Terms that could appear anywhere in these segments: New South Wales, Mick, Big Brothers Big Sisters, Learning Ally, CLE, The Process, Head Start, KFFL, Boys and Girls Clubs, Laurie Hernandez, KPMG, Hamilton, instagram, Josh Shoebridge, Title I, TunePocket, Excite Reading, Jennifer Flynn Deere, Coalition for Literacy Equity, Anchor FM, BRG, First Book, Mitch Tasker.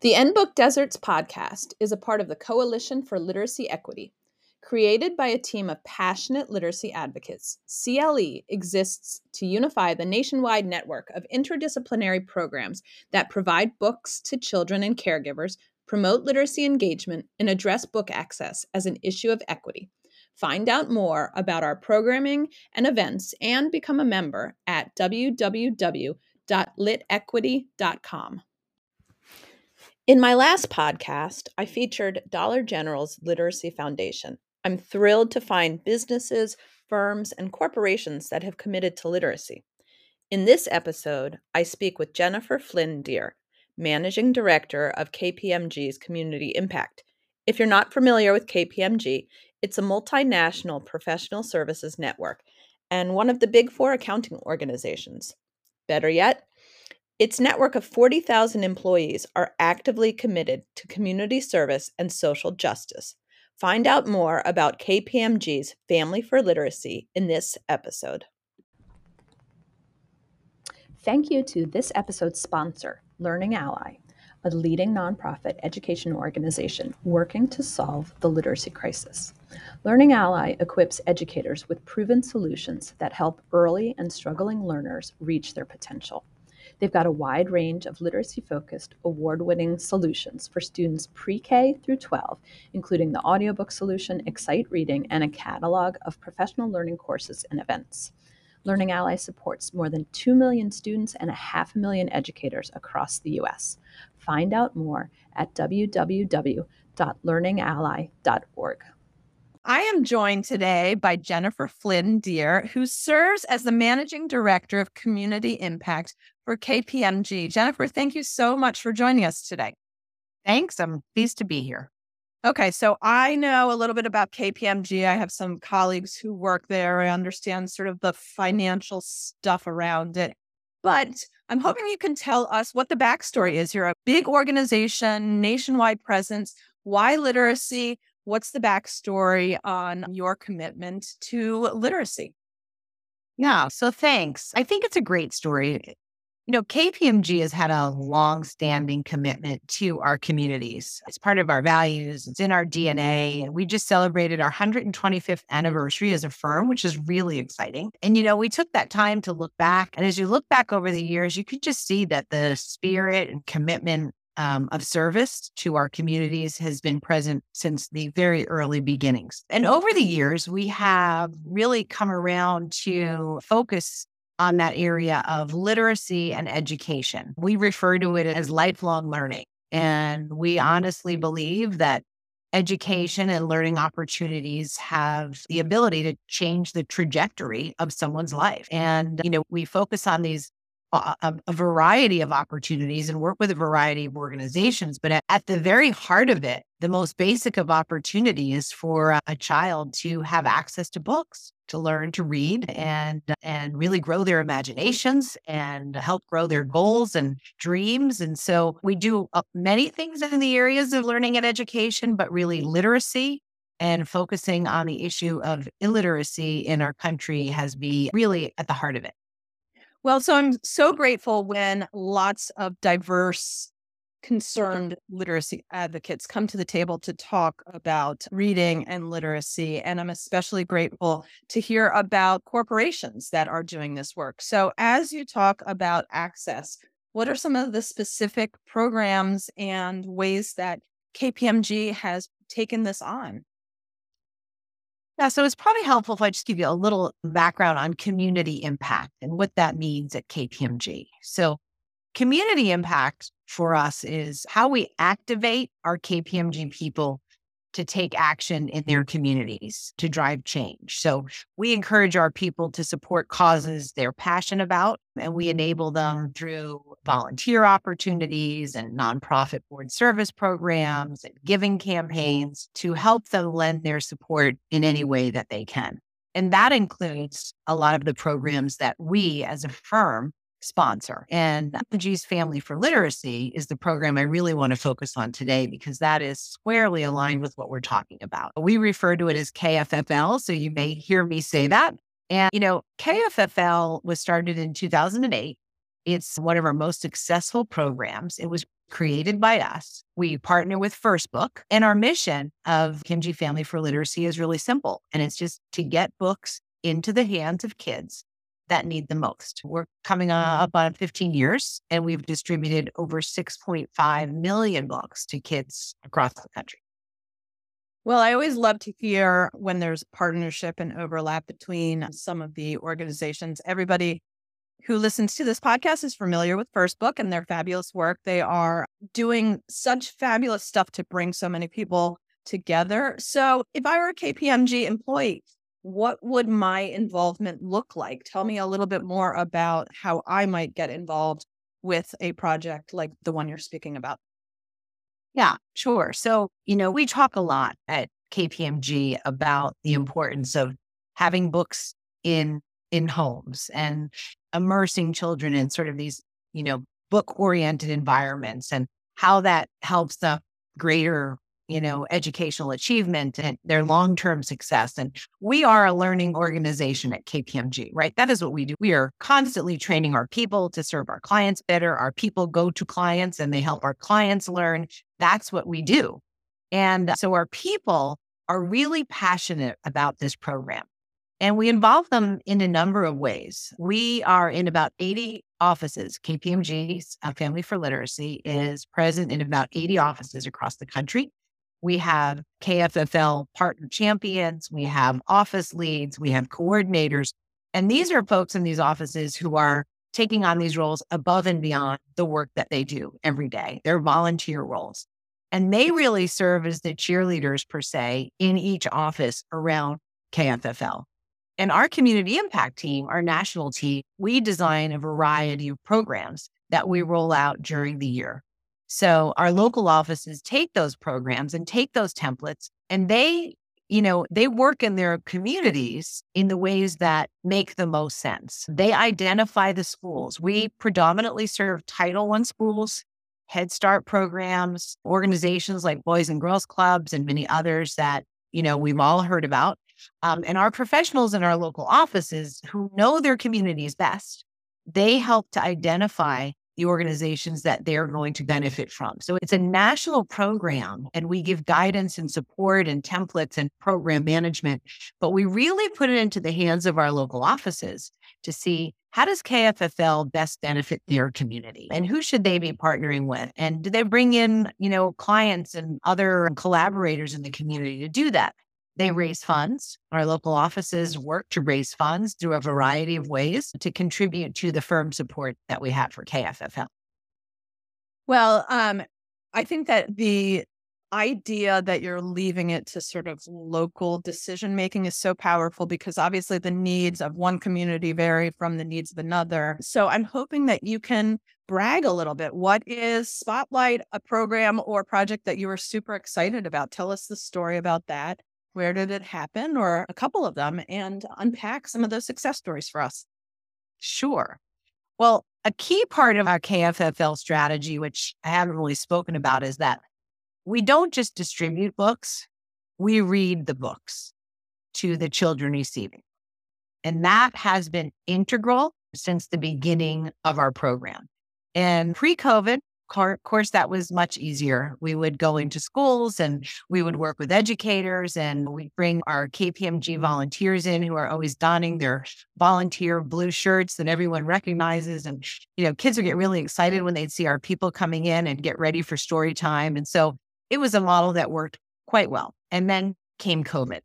The End Book Deserts podcast is a part of the Coalition for Literacy Equity. Created by a team of passionate literacy advocates, CLE exists to unify the nationwide network of interdisciplinary programs that provide books to children and caregivers, promote literacy engagement, and address book access as an issue of equity. Find out more about our programming and events and become a member at www.litequity.com. In my last podcast, I featured Dollar General's Literacy Foundation. I'm thrilled to find businesses, firms, and corporations that have committed to literacy. In this episode, I speak with Jennifer Flynn Deere, Managing Director of KPMG's Community Impact. If you're not familiar with KPMG, it's a multinational professional services network and one of the Big Four accounting organizations. Better yet, its network of 40,000 employees are actively committed to community service and social justice. Find out more about KPMG's Family for Literacy in this episode. Thank you to this episode's sponsor, Learning Ally, a leading nonprofit education organization working to solve the literacy crisis. Learning Ally equips educators with proven solutions that help early and struggling learners reach their potential. They've got a wide range of literacy-focused, award-winning solutions for students pre-K through 12, including the audiobook solution, Excite Reading, and a catalog of professional learning courses and events. Learning Ally supports more than 2 million students and 500,000 educators across the U.S. Find out more at www.learningally.org. I am joined today by Jennifer Flynn Deere, who serves as the Managing Director of Community Impact for KPMG. Jennifer, thank you so much for joining us today. Thanks. I'm pleased to be here. Okay, so I know a little bit about KPMG. I have some colleagues who work there. I understand sort of the financial stuff around it. But I'm hoping you can tell us what the backstory is. You're a big organization, nationwide presence. Why literacy? What's the backstory on your commitment to literacy? Yeah, so thanks. I think it's a great story. You know, KPMG has had a long-standing commitment to our communities. It's part of our values. It's in our DNA. And we just celebrated our 125th anniversary as a firm, which is really exciting. And, you know, we took that time to look back. And as you look back over the years, you could just see that the spirit and commitment of service to our communities has been present since the very early beginnings. And over the years, we have really come around to focus on that area of literacy and education. We refer to it as lifelong learning. And we honestly believe that education and learning opportunities have the ability to change the trajectory of someone's life. And, you know, we focus on these a variety of opportunities and work with a variety of organizations. But at the very heart of it, the most basic of opportunity is for a child to have access to books, to learn to read and really grow their imaginations and help grow their goals and dreams. And so we do many things in the areas of learning and education, but really literacy and focusing on the issue of illiteracy in our country has been really at the heart of it. Well, so I'm so grateful when lots of diverse, concerned literacy advocates come to the table to talk about reading and literacy. And I'm especially grateful to hear about corporations that are doing this work. So as you talk about access, what are some of the specific programs and ways that KPMG has taken this on? Yeah, so it's probably helpful if I just give you a little background on community impact and what that means at KPMG. So community impact for us is how we activate our KPMG people to take action in their communities to drive change. So we encourage our people to support causes they're passionate about, and we enable them through volunteer opportunities and nonprofit board service programs and giving campaigns to help them lend their support in any way that they can. And that includes a lot of the programs that we as a firm sponsor. And KPMG's Family for Literacy is the program I really want to focus on today because that is squarely aligned with what we're talking about. We refer to it as KFFL, so you may hear me say that. And, you know, KFFL was started in 2008. It's one of our most successful programs. It was created by us. We partner with First Book, and our mission of KPMG Family for Literacy is really simple, and it's just to get books into the hands of kids that need the most. We're coming up on 15 years, and we've distributed over 6.5 million books to kids across the country. Well, I always love to hear when there's partnership and overlap between some of the organizations. Everybody who listens to this podcast is familiar with First Book and their fabulous work. They are doing such fabulous stuff to bring so many people together. So if I were a KPMG employee, what would my involvement look like? Tell me a little bit more about how I might get involved with a project like the one you're speaking about. Yeah, sure. So, we talk a lot at KPMG about the importance of having books in homes and immersing children in sort of these, book-oriented environments and how that helps the greater educational achievement and their long-term success. And we are a learning organization at KPMG, right? That is what we do. We are constantly training our people to serve our clients better. Our people go to clients and they help our clients learn. That's what we do. And so our people are really passionate about this program. And we involve them in a number of ways. We are in about 80 offices. KPMG's Family for Literacy is present in about 80 offices across the country. We have KFFL partner champions, we have office leads, we have coordinators. And these are folks in these offices who are taking on these roles above and beyond the work that they do every day. They're volunteer roles. And they really serve as the cheerleaders, per se, in each office around KFFL. And our community impact team, our national team, we design a variety of programs that we roll out during the year. So our local offices take those programs and take those templates, and they work in their communities in the ways that make the most sense. They identify the schools. We predominantly serve Title I schools, Head Start programs, organizations like Boys and Girls Clubs, and many others that, we've all heard about. And our professionals in our local offices who know their communities best, they help to identify the organizations that they're going to benefit from. So it's a national program, and we give guidance and support and templates and program management, but we really put it into the hands of our local offices to see how does KFFL best benefit their community and who should they be partnering with? And do they bring in, clients and other collaborators in the community to do that? They raise funds. Our local offices work to raise funds through a variety of ways to contribute to the firm support that we have for KFFL. Well, I think that the idea that you're leaving it to sort of local decision-making is so powerful, because obviously the needs of one community vary from the needs of another. So I'm hoping that you can brag a little bit. What is Spotlight, a program or project that you were super excited about? Tell us the story about that. Where did it happen, or a couple of them, and unpack some of those success stories for us? Sure. Well, a key part of our KFFL strategy, which I haven't really spoken about, is that we don't just distribute books, we read the books to the children receiving. And that has been integral since the beginning of our program. And pre-COVID, of course, that was much easier. We would go into schools and we would work with educators, and we bring our KPMG volunteers in who are always donning their volunteer blue shirts that everyone recognizes. And, kids would get really excited when they'd see our people coming in and get ready for story time. And so it was a model that worked quite well. And then came COVID.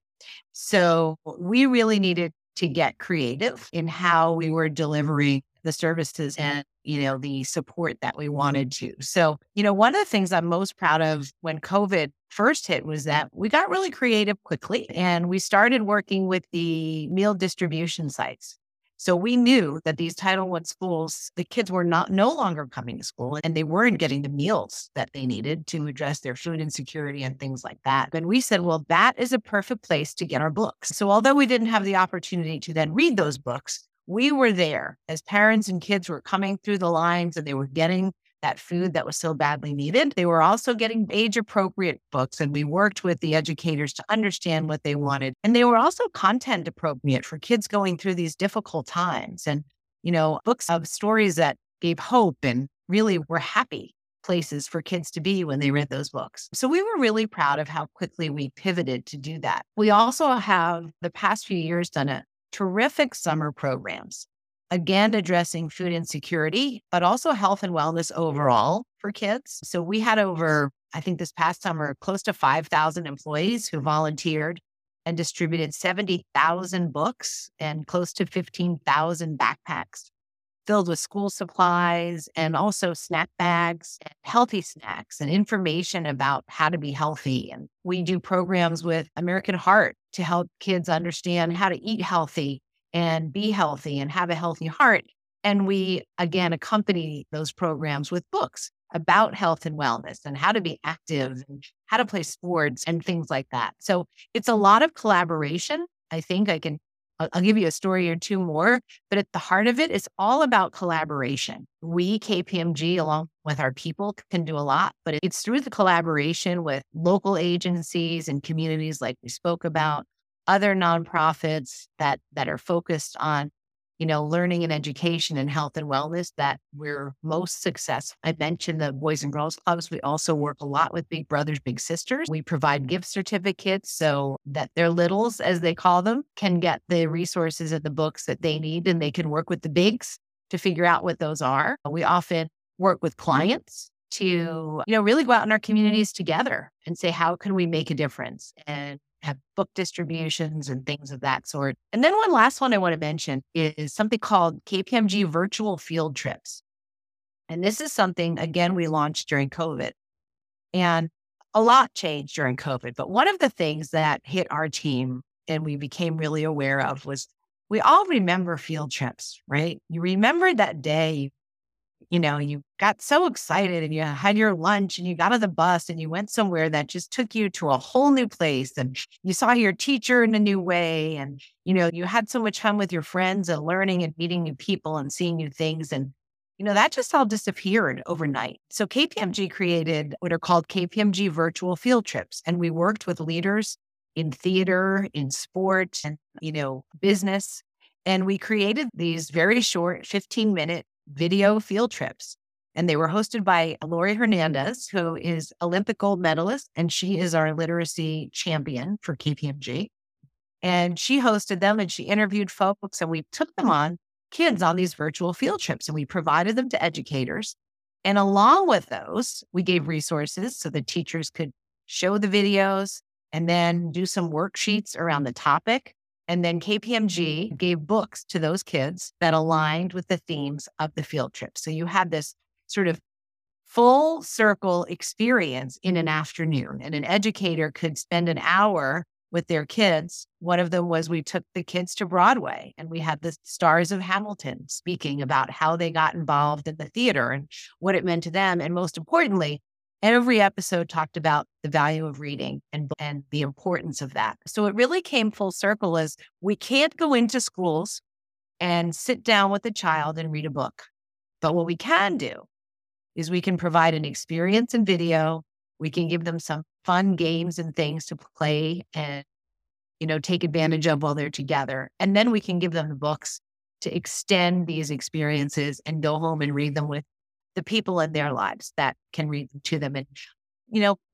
So we really needed to get creative in how we were delivering the services and, the support that we wanted to. So, one of the things I'm most proud of when COVID first hit was that we got really creative quickly, and we started working with the meal distribution sites. So we knew that these Title I schools, the kids were no longer coming to school, and they weren't getting the meals that they needed to address their food insecurity and things like that. And we said, well, that is a perfect place to get our books. So although we didn't have the opportunity to then read those books, we were there as parents and kids were coming through the lines, and they were getting that food that was so badly needed. They were also getting age-appropriate books, and we worked with the educators to understand what they wanted. And they were also content-appropriate for kids going through these difficult times, and, books of stories that gave hope and really were happy places for kids to be when they read those books. So we were really proud of how quickly we pivoted to do that. We also have, the past few years, done a terrific summer programs, again, addressing food insecurity, but also health and wellness overall for kids. So we had over, I think this past summer, close to 5,000 employees who volunteered and distributed 70,000 books and close to 15,000 backpacks filled with school supplies and also snack bags, and healthy snacks and information about how to be healthy. And we do programs with American Heart to help kids understand how to eat healthy and be healthy and have a healthy heart. And we, again, accompany those programs with books about health and wellness and how to be active and how to play sports and things like that. So it's a lot of collaboration. I think I'll give you a story or two more, but at the heart of it, it's all about collaboration. We, KPMG, along with our people, can do a lot, but it's through the collaboration with local agencies and communities like we spoke about, other nonprofits that are focused on, learning and education and health and wellness, that we're most successful. I mentioned the Boys and Girls Clubs. We also work a lot with Big Brothers Big Sisters. We provide gift certificates so that their littles, as they call them, can get the resources and the books that they need, and they can work with the bigs to figure out what those are. We often work with clients to, really go out in our communities together and say, how can we make a difference? And have book distributions and things of that sort. And then one last one I want to mention is something called KPMG Virtual Field Trips. And this is something, again, we launched during COVID. And a lot changed during COVID. But one of the things that hit our team and we became really aware of was we all remember field trips, right? You remember that day, you got so excited and you had your lunch and you got on the bus and you went somewhere that just took you to a whole new place and you saw your teacher in a new way. And, you had so much fun with your friends and learning and meeting new people and seeing new things. And, that just all disappeared overnight. So KPMG created what are called KPMG Virtual Field Trips. And we worked with leaders in theater, in sport, and, business. And we created these very short 15-minute video field trips. And they were hosted by Laurie Hernandez, who is Olympic gold medalist, and she is our literacy champion for KPMG. And she hosted them and she interviewed folks, and we took them on, kids on these virtual field trips, and we provided them to educators. And along with those, we gave resources so the teachers could show the videos and then do some worksheets around the topic. And then KPMG gave books to those kids that aligned with the themes of the field trip. So you had this sort of full circle experience in an afternoon, and an educator could spend an hour with their kids. One of them was, we took the kids to Broadway and we had the stars of Hamilton speaking about how they got involved in the theater and what it meant to them. And most importantly, every episode talked about the value of reading and the importance of that. So it really came full circle, as we can't go into schools and sit down with a child and read a book. But what we can do is we can provide an experience in video. We can give them some fun games and things to play and, take advantage of while they're together. And then we can give them the books to extend these experiences and go home and read them with the people in their lives that can read to them. And,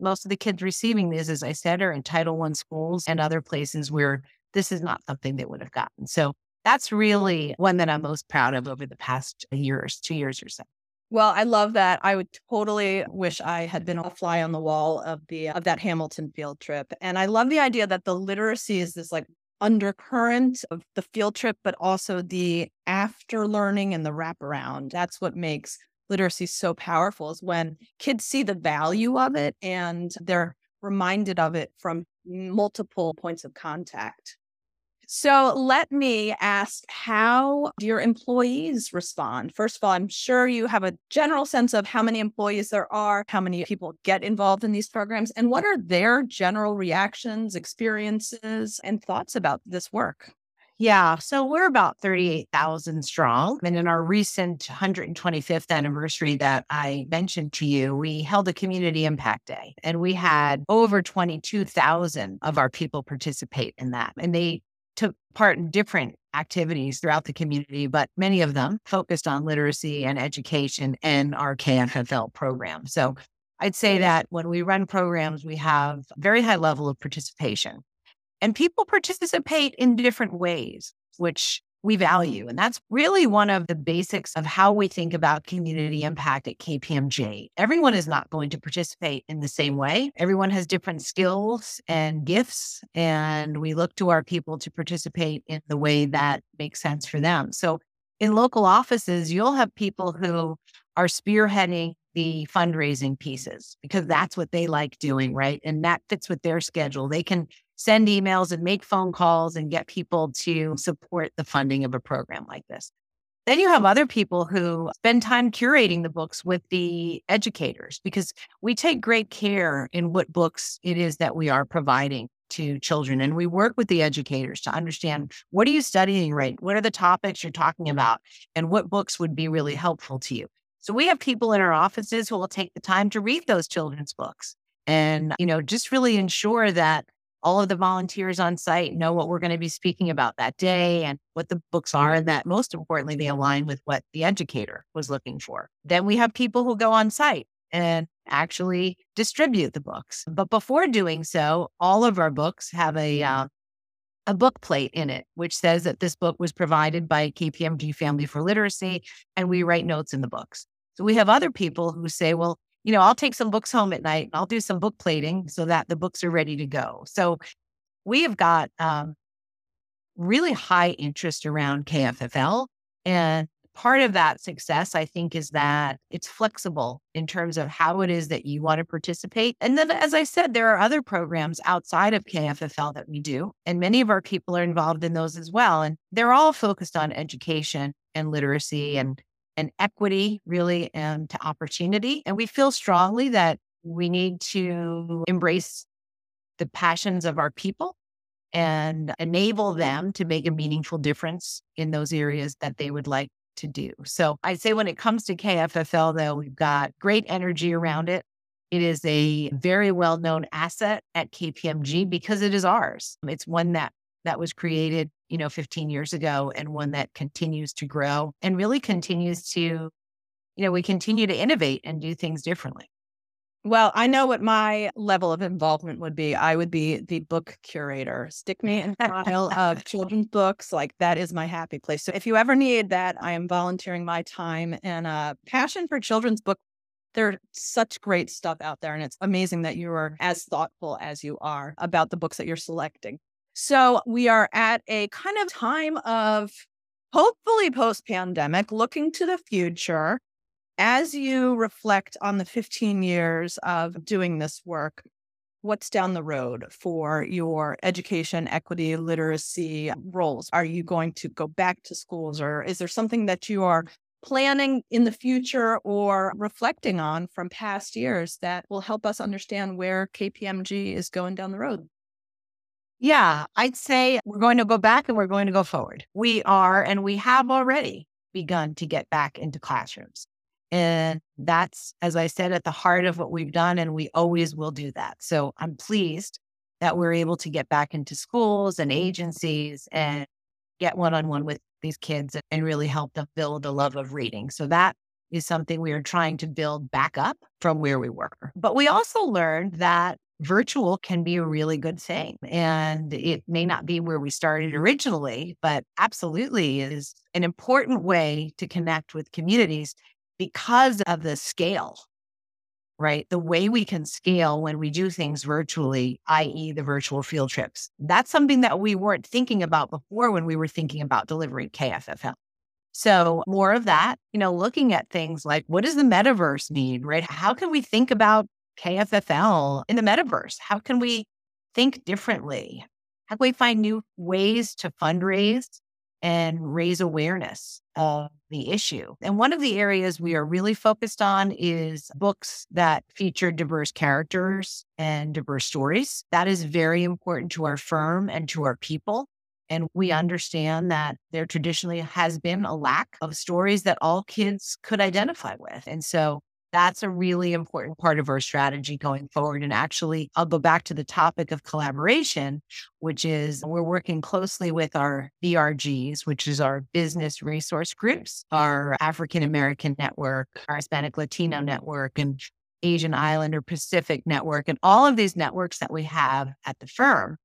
most of the kids receiving this, as I said, are in Title I schools and other places where this is not something they would have gotten. So that's really one that I'm most proud of over the past year, 2 years or so. Well, I love that. I would totally wish I had been a fly on the wall of that Hamilton field trip. And I love the idea that the literacy is this undercurrent of the field trip, but also the after learning and the wraparound. That's what makes literacy so powerful, is when kids see the value of it and they're reminded of it from multiple points of contact. So let me ask, how do your employees respond? First of all, I'm sure you have a general sense of how many employees there are, how many people get involved in these programs, and what are their general reactions, experiences, and thoughts about this work? Yeah, so we're about 38,000 strong. And in our recent 125th anniversary that I mentioned to you, we held a community impact day, and we had over 22,000 of our people participate in that. And they took part in different activities throughout the community, but many of them focused on literacy and education and our KFFL program. So I'd say that when we run programs, we have a very high level of participation. And people participate in different ways, which we value. And that's really one of the basics of how we think about community impact at KPMG. Everyone is not going to participate in the same way. Everyone has different skills and gifts, and we look to our people to participate in the way that makes sense for them. So in local offices, you'll have people who are spearheading the fundraising pieces because that's what they like doing, right? And that fits with their schedule. They can send emails and make phone calls and get people to support the funding of a program like this. Then you have other people who spend time curating the books with the educators because we take great care in what books it is that we are providing to children. And we work with the educators to understand, what are you studying, right? What are the topics you're talking about? And what books would be really helpful to you? So we have people in our offices who will take the time to read those children's books and, just really ensure that all of the volunteers on site know what we're going to be speaking about that day and what the books are, and that most importantly, they align with what the educator was looking for. Then we have people who go on site and actually distribute the books. But before doing so, all of our books have a book plate in it, which says that this book was provided by KPMG Family for Literacy, and we write notes in the books. So we have other people who say, well, I'll take some books home at night and I'll do some book plating so that the books are ready to go. So we have got really high interest around KFFL. And part of that success, I think, is that it's flexible in terms of how it is that you want to participate. And then, as I said, there are other programs outside of KFFL that we do. And many of our people are involved in those as well. And they're all focused on education and literacy and equity, really, and to opportunity. And we feel strongly that we need to embrace the passions of our people and enable them to make a meaningful difference in those areas that they would like to do. So I'd say when it comes to KFFL, though, we've got great energy around it. It is a very well-known asset at KPMG because it is ours. It's one that was created, 15 years ago, and one that continues to grow and really continues to, we continue to innovate and do things differently. Well, I know what my level of involvement would be. I would be the book curator. Stick me in a pile of children's books. Like, that is my happy place. So if you ever need that, I am volunteering my time and passion for children's books. There's such great stuff out there. And it's amazing that you are as thoughtful as you are about the books that you're selecting. So we are at a kind of time of, hopefully, post-pandemic, looking to the future. As you reflect on the 15 years of doing this work, what's down the road for your education, equity, literacy roles? Are you going to go back to schools, or is there something that you are planning in the future or reflecting on from past years that will help us understand where KPMG is going down the road? Yeah, I'd say we're going to go back and we're going to go forward. We are, and we have already begun to get back into classrooms. And that's, as I said, at the heart of what we've done, and we always will do that. So I'm pleased that we're able to get back into schools and agencies and get one-on-one with these kids and really help them build a love of reading. So that is something we are trying to build back up from where we were. But we also learned that virtual can be a really good thing. And it may not be where we started originally, but absolutely is an important way to connect with communities because of the scale, right? The way we can scale when we do things virtually, i.e. the virtual field trips. That's something that we weren't thinking about before when we were thinking about delivering KFFL. So more of that, looking at things like, what does the metaverse mean, right? How can we think about KFFL in the metaverse? How can we think differently? How can we find new ways to fundraise and raise awareness of the issue? And one of the areas we are really focused on is books that feature diverse characters and diverse stories. That is very important to our firm and to our people. And we understand that there traditionally has been a lack of stories that all kids could identify with. And so That's a really important part of our strategy going forward. And actually, I'll go back to the topic of collaboration, which is we're working closely with our BRGs, which is our business resource groups, our African American network, our Hispanic Latino network, and Asian Islander Pacific network, and all of these networks that we have at the firm,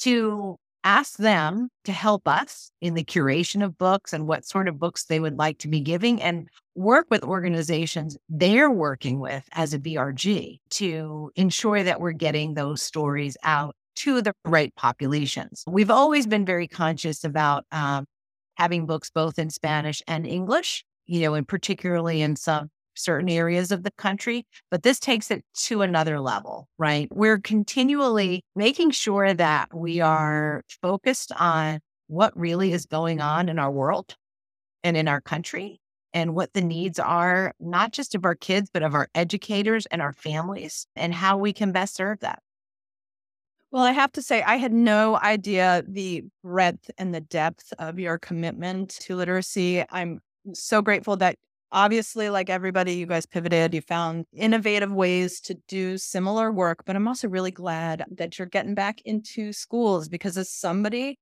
to ask them to help us in the curation of books and what sort of books they would like to be giving, and work with organizations they're working with as a BRG to ensure that we're getting those stories out to the right populations. We've always been very conscious about having books both in Spanish and English, and particularly in some certain areas of the country, but this takes it to another level, right? We're continually making sure that we are focused on what really is going on in our world and in our country, and what the needs are, not just of our kids, but of our educators and our families, and how we can best serve that. Well, I have to say, I had no idea the breadth and the depth of your commitment to literacy. I'm so grateful that obviously, like everybody, you guys pivoted, you found innovative ways to do similar work, but I'm also really glad that you're getting back into schools, because as somebody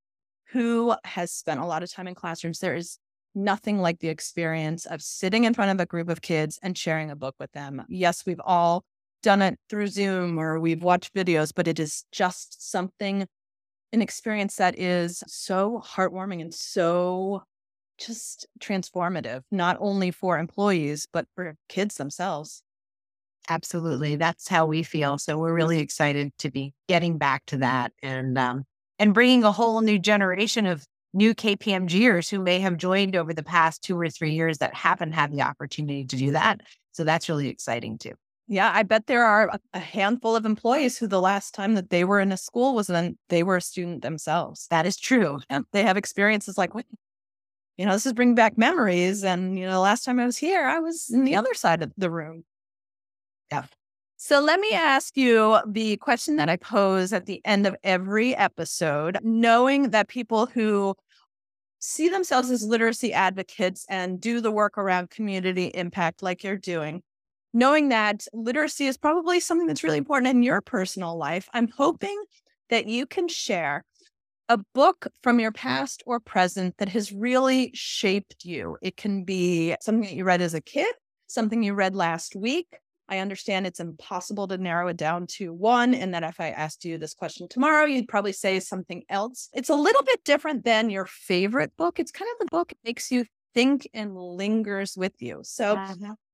who has spent a lot of time in classrooms, there is nothing like the experience of sitting in front of a group of kids and sharing a book with them. Yes, we've all done it through Zoom or we've watched videos, but it is just something, an experience that is so heartwarming and so just transformative, not only for employees, but for kids themselves. Absolutely. That's how we feel. So we're really excited to be getting back to that and bringing a whole new generation of new KPMGers who may have joined over the past 2 or 3 years that haven't had the opportunity to do that. So that's really exciting too. Yeah, I bet there are a handful of employees who the last time that they were in a school was when they were a student themselves. That is true. And they have experiences like, this is bringing back memories. And, last time I was here, I was on the other side of the room. Yeah. So let me ask you the question that I pose at the end of every episode, knowing that people who see themselves as literacy advocates and do the work around community impact like you're doing, knowing that literacy is probably something that's really important in your personal life, I'm hoping that you can share a book from your past or present that has really shaped you. It can be something that you read as a kid, something you read last week. I understand it's impossible to narrow it down to one, and that if I asked you this question tomorrow, you'd probably say something else. It's a little bit different than your favorite book. It's kind of the book that makes you think and lingers with you. So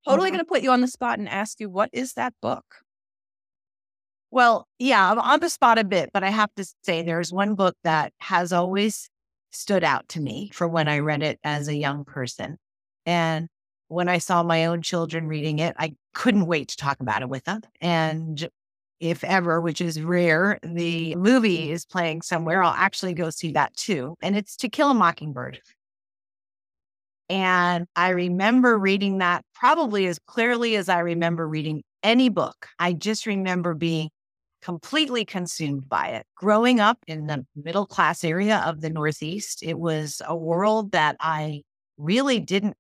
totally going to put you on the spot and ask you, what is that book? Well, yeah, I'm on the spot a bit, but I have to say there's one book that has always stood out to me for when I read it as a young person. And when I saw my own children reading it, I couldn't wait to talk about it with them. And if ever, which is rare, the movie is playing somewhere, I'll actually go see that too. And it's To Kill a Mockingbird. And I remember reading that probably as clearly as I remember reading any book. I just remember being completely consumed by it. Growing up in the middle class area of the Northeast, it was a world that I really didn't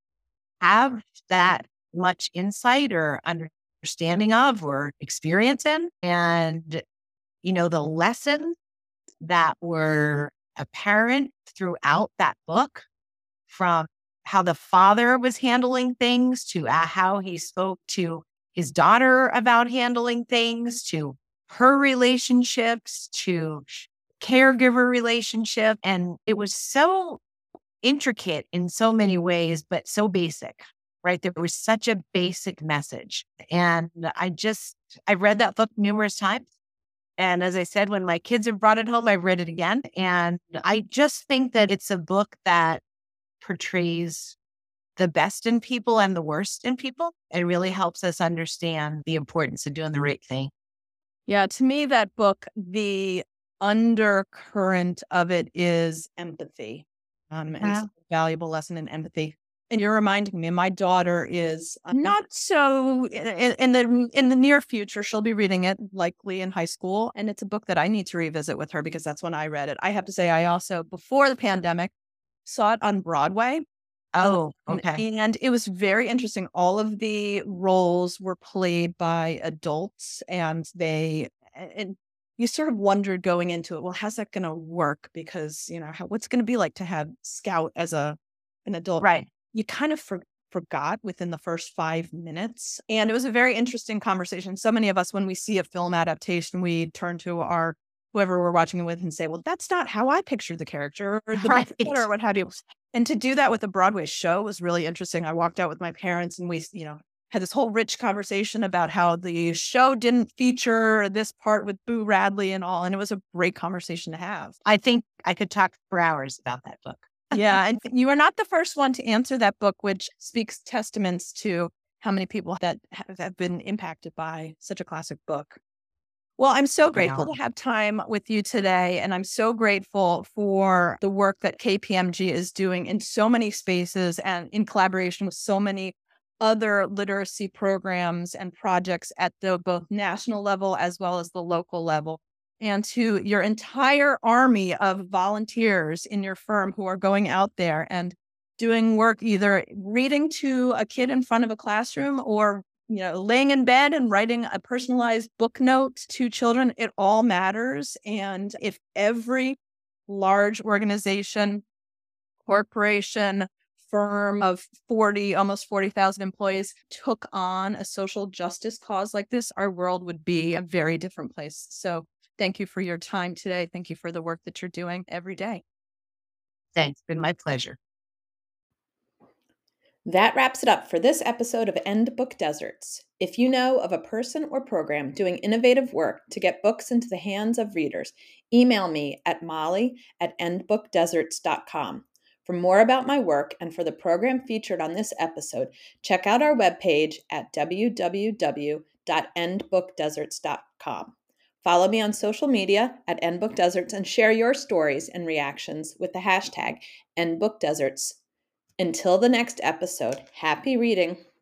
have that much insight or understanding of or experience in. And, the lessons that were apparent throughout that book, from how the father was handling things to how he spoke to his daughter about handling things, to her relationships, to caregiver relationship. And it was so intricate in so many ways, but so basic, right? There was such a basic message. And I read that book numerous times. And as I said, when my kids have brought it home, I've read it again. And I just think that it's a book that portrays the best in people and the worst in people. It really helps us understand the importance of doing the right thing. Yeah, to me, that book, the undercurrent of it is empathy. And it's a valuable lesson in empathy. And you're reminding me, my daughter is not so, in the near future, she'll be reading it likely in high school. And it's a book that I need to revisit with her because that's when I read it. I have to say, I also, before the pandemic, saw it on Broadway. Oh, okay. And it was very interesting. All of the roles were played by adults, and you sort of wondered going into it, well, how's that going to work? Because, you know, what's going to be like to have Scout as an adult? Right. You kind of forgot within the first 5 minutes. And it was a very interesting conversation. So many of us, when we see a film adaptation, we turn to whoever we're watching it with and say, well, that's not how I pictured the character or the right. or what have you. And to do that with a Broadway show was really interesting. I walked out with my parents and we, you know, had this whole rich conversation about how the show didn't feature this part with Boo Radley and all. And it was a great conversation to have. I think I could talk for hours about that book. Yeah. And you are not the first one to answer that book, which speaks testaments to how many people that have been impacted by such a classic book. Well, I'm so grateful to have time with you today. And I'm so grateful for the work that KPMG is doing in so many spaces and in collaboration with so many other literacy programs and projects at the both national level as well as the local level. And to your entire army of volunteers in your firm who are going out there and doing work, either reading to a kid in front of a classroom or, you know, laying in bed and writing a personalized book note to children, it all matters. And if every large organization, corporation, firm of almost 40,000 employees took on a social justice cause like this, our world would be a very different place. So thank you for your time today. Thank you for the work that you're doing every day. Thanks. It's been my pleasure. That wraps it up for this episode of End Book Deserts. If you know of a person or program doing innovative work to get books into the hands of readers, email me at molly@endbookdeserts.com. For more about my work and for the program featured on this episode, check out our webpage at www.endbookdeserts.com. Follow me on social media at endbookdeserts and share your stories and reactions with the hashtag endbookdeserts. Until the next episode, happy reading.